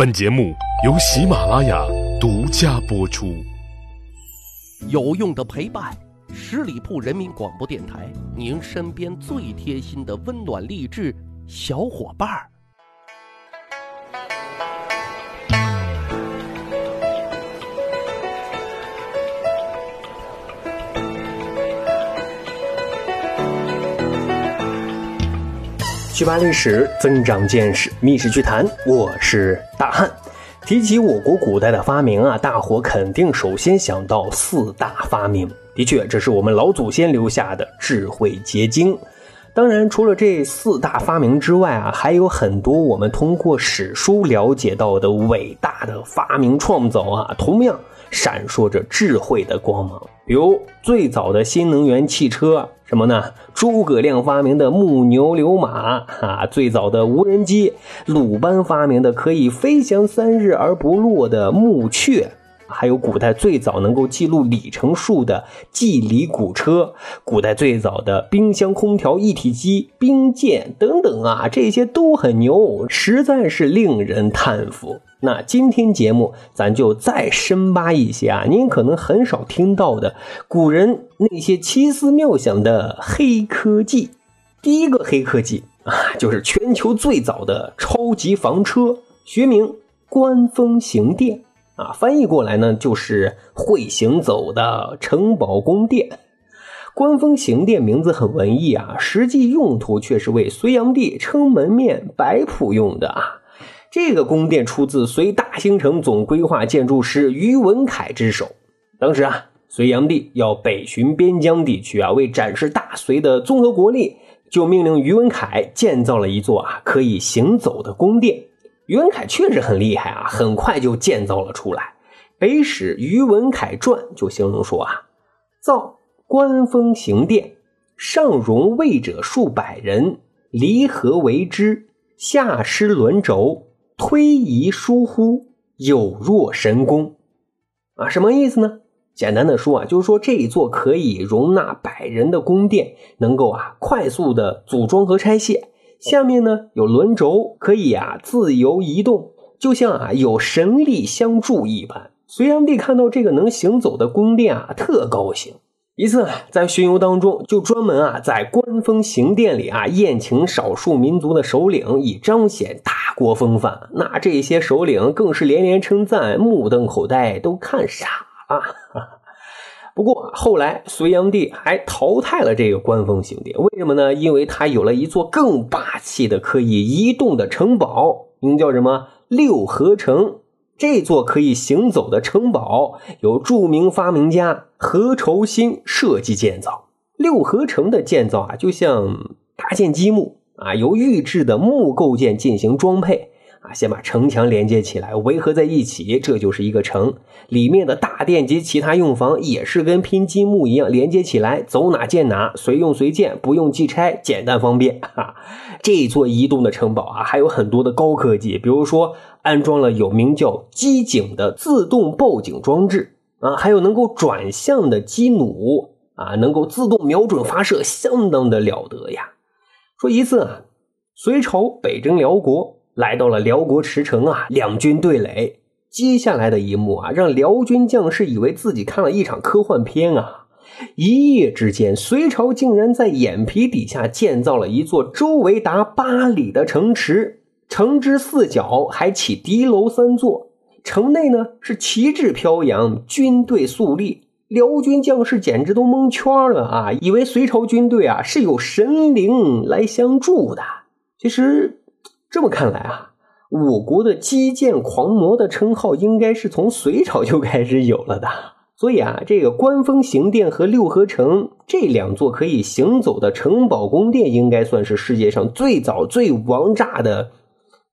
本节目由喜马拉雅独家播出。有用的陪伴，十里铺人民广播电台，您身边最贴心的温暖励志小伙伴儿。趣吧历史，增长见识，密史趣谈，我是大汉。提起我国古代的发明啊，大伙肯定首先想到四大发明。的确，这是我们老祖先留下的智慧结晶。当然，除了这四大发明之外啊，还有很多我们通过史书了解到的伟大的发明创造啊，同样闪烁着智慧的光芒。比如最早的新能源汽车，什么呢？诸葛亮发明的木牛流马啊，最早的无人机，鲁班发明的可以飞翔3日而不落的木雀，还有古代最早能够记录里程数的计里古车，古代最早的冰箱、空调、一体机、冰剑等等啊，这些都很牛，实在是令人叹服。那今天节目咱就再深扒一些啊，您可能很少听到的古人那些奇思妙想的黑科技。第一个黑科技啊，就是全球最早的超级房车，学名观风行电啊，翻译过来呢就是会行走的城堡宫殿。观风行电名字很文艺啊，实际用途却是为隋炀帝撑门面摆谱用的啊。这个宫殿出自隋大兴城总规划建筑师于文凯之手。当时啊，隋炀帝要北巡边疆地区啊，为展示大隋的综合国力，就命令于文凯建造了一座啊可以行走的宫殿。于文凯确实很厉害啊，很快就建造了出来。《北史于文凯传》就形容说啊，造观风行殿，上容卫者数百人，离合为之，下施轮轴，推移疏忽，有若神功。啊，什么意思呢？简单的说啊，就是说这一座可以容纳100人的宫殿，能够啊快速的组装和拆卸。下面呢有轮轴，可以啊自由移动，就像啊有神力相助一般。隋炀帝看到这个能行走的宫殿啊，特高兴。一次啊在巡游当中，就专门啊在观风行殿里啊宴请少数民族的首领，以彰显大国风范。那这些首领更是连连称赞，目瞪口呆，都看傻了。不过后来隋炀帝还淘汰了这个观风行殿，为什么呢？因为他有了一座更霸气的可以移动的城堡，名叫什么？六合城。这座可以行走的城堡由著名发明家何愁新设计建造。六合城的建造啊，就像搭建积木啊，由预制的木构件进行装配。先把城墙连接起来，围合在一起，这就是一个城。里面的大殿及其他用房也是跟拼积木一样连接起来，走哪建哪，随用随建，不用记拆，简单方便啊。这座移动的城堡啊，还有很多的高科技，比如说安装了有名叫机警的自动报警装置啊，还有能够转向的机弩啊，能够自动瞄准发射，相当的了得呀。说一次啊，隋朝北征辽国，来到了辽国池城啊，两军对垒。接下来的一幕啊，让辽军将士以为自己看了一场科幻片啊。一夜之间，隋朝竟然在眼皮底下建造了一座周围达8里的城池，城之四角还起敌楼3座，城内呢是旗帜飘扬，军队肃立。辽军将士简直都蒙圈了啊，以为隋朝军队啊是有神灵来相助的。其实这么看来啊，我国的基建狂魔的称号应该是从隋朝就开始有了的。所以啊，这个观风行殿和六合城这2座可以行走的城堡宫殿，应该算是世界上最早最王炸的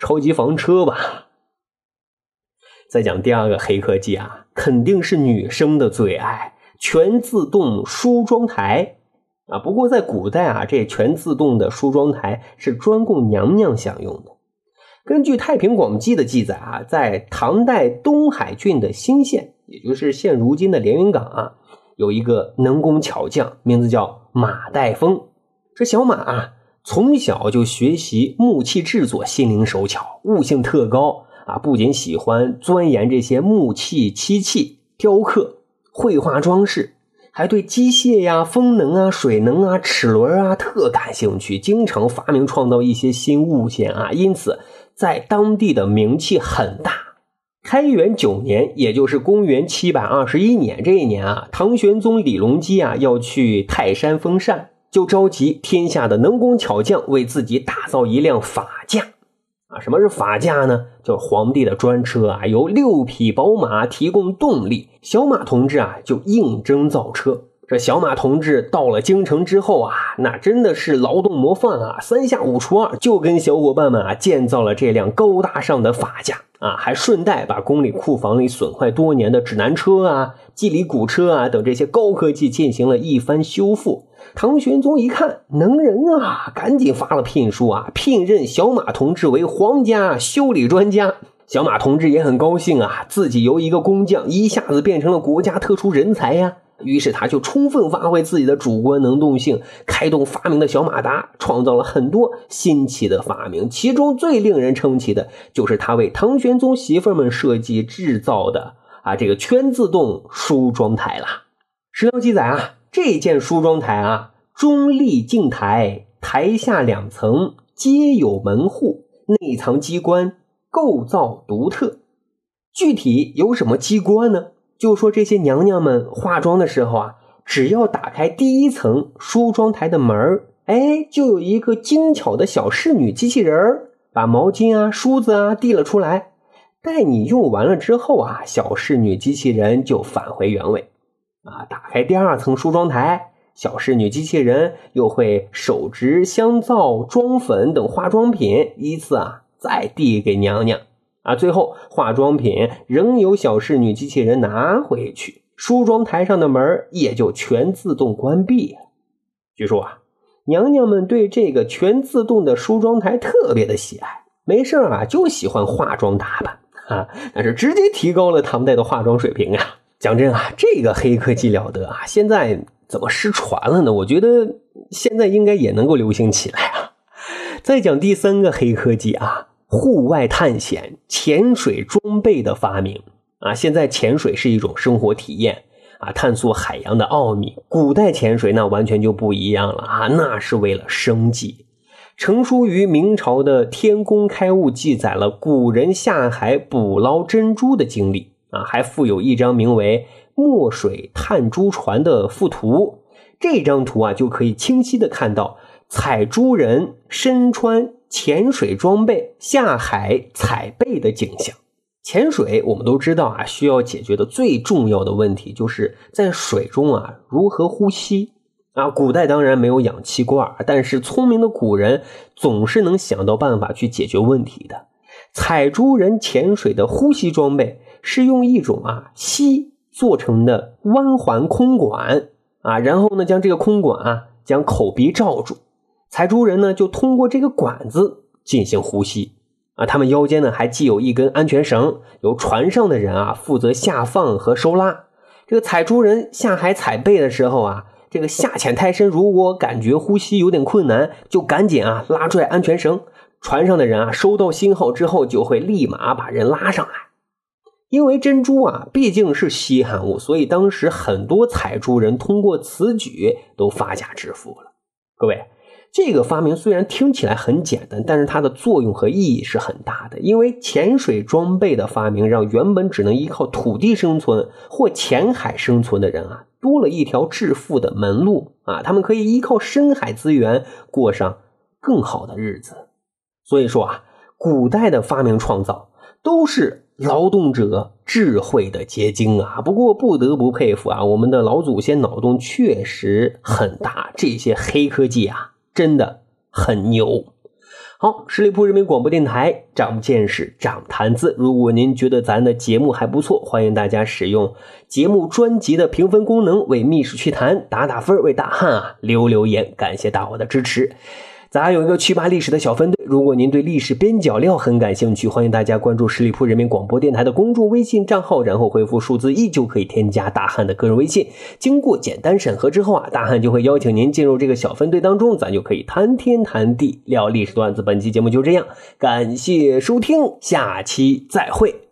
超级房车吧。再讲第二个黑科技啊，肯定是女生的最爱，全自动梳妆台。啊，不过在古代啊，这全自动的梳妆台是专供娘娘享用的。根据《太平广记》的记载啊，在唐代东海郡的新县，也就是现如今的连云港啊，有一个能工巧匠，名字叫马岱峰。这小马啊，从小就学习木器制作，心灵手巧，悟性特高啊，不仅喜欢钻研这些木器、漆器、雕刻、绘画装饰，还对机械呀、风能啊、水能啊、齿轮啊特感兴趣，经常发明创造一些新物件啊，因此在当地的名气很大。开元9年，也就是公元721年，这一年啊，唐玄宗李隆基啊要去泰山封禅，就召集天下的能工巧匠为自己打造一辆法驾。啊，什么是法驾呢？就是皇帝的专车啊，由6匹宝马提供动力。小马同志啊就应征造车。这小马同志到了京城之后啊，那真的是劳动模范啊，3下5除2就跟小伙伴们啊建造了这辆高大上的法驾。啊，还顺带把宫里库房里损坏多年的指南车啊、祭礼鼓车啊等这些高科技进行了一番修复。唐玄宗一看能人啊，赶紧发了聘书啊，聘任小马同志为皇家修理专家。小马同志也很高兴啊，自己由一个工匠一下子变成了国家特殊人才呀。于是他就充分发挥自己的主观能动性，开动发明的小马达，创造了很多新奇的发明，其中最令人称奇的就是他为唐玄宗媳妇们设计制造的啊这个全自动梳妆台了。史料记载啊，这件梳妆台啊，中立镜台，台下2层皆有门户，内藏机关，构造独特。具体有什么机关呢？就说这些娘娘们化妆的时候啊，只要打开第1层梳妆台的门，哎，就有一个精巧的小侍女机器人把毛巾啊、梳子啊递了出来，待你用完了之后啊，小侍女机器人就返回原位啊。打开第2层梳妆台，小侍女机器人又会手执香皂、妆粉等化妆品，依次啊再递给娘娘啊，最后化妆品仍由小侍女机器人拿回去，梳妆台上的门也就全自动关闭了。据说啊，娘娘们对这个全自动的梳妆台特别的喜爱，没事啊就喜欢化妆打扮啊，但是直接提高了唐代的化妆水平啊。讲真啊，这个黑科技了得啊，现在怎么失传了呢？我觉得现在应该也能够流行起来啊。再讲第3个黑科技啊，户外探险潜水装备的发明啊，现在潜水是一种生活体验啊，探索海洋的奥秘。古代潜水那完全就不一样了啊，那是为了生计。成书于明朝的《天工开物》记载了古人下海捕捞珍珠的经历啊，还附有一张名为《墨水探珠船》的附图。这张图啊，就可以清晰的看到采珠人身穿潜水装备下海采贝的景象。潜水我们都知道啊，需要解决的最重要的问题就是在水中啊如何呼吸啊。古代当然没有氧气罐，但是聪明的古人总是能想到办法去解决问题的。采珠人潜水的呼吸装备是用一种啊吸做成的弯环空管啊，然后呢将这个空管啊将口鼻罩住。采珠人呢就通过这个管子进行呼吸啊，他们腰间呢还系有一根安全绳，由船上的人啊负责下放和收拉。这个采珠人下海采贝的时候啊，这个下潜太深，如果感觉呼吸有点困难，就赶紧啊拉拽安全绳，船上的人啊收到信号之后就会立马把人拉上来。因为珍珠啊毕竟是稀罕物，所以当时很多采珠人通过此举都发家致富了。各位，这个发明虽然听起来很简单，但是它的作用和意义是很大的。因为潜水装备的发明，让原本只能依靠土地生存或潜海生存的人啊，多了一条致富的门路啊，他们可以依靠深海资源过上更好的日子。所以说啊，古代的发明创造都是劳动者智慧的结晶啊。不过不得不佩服啊，我们的老祖先脑洞确实很大，这些黑科技啊真的很牛。好，十里铺人民广播电台，长见识，长谈资。如果您觉得咱的节目还不错，欢迎大家使用节目专辑的评分功能为密室趣谈打打分，为大汉啊留言。感谢大伙的支持。咱还有一个趣吧历史的小分队，如果您对历史边角料很感兴趣，欢迎大家关注十里铺人民广播电台的公众微信账号，然后回复数字1就可以添加大汉的个人微信。经过简单审核之后啊，大汉就会邀请您进入这个小分队当中，咱就可以谈天谈地聊历史段子。本期节目就这样，感谢收听，下期再会。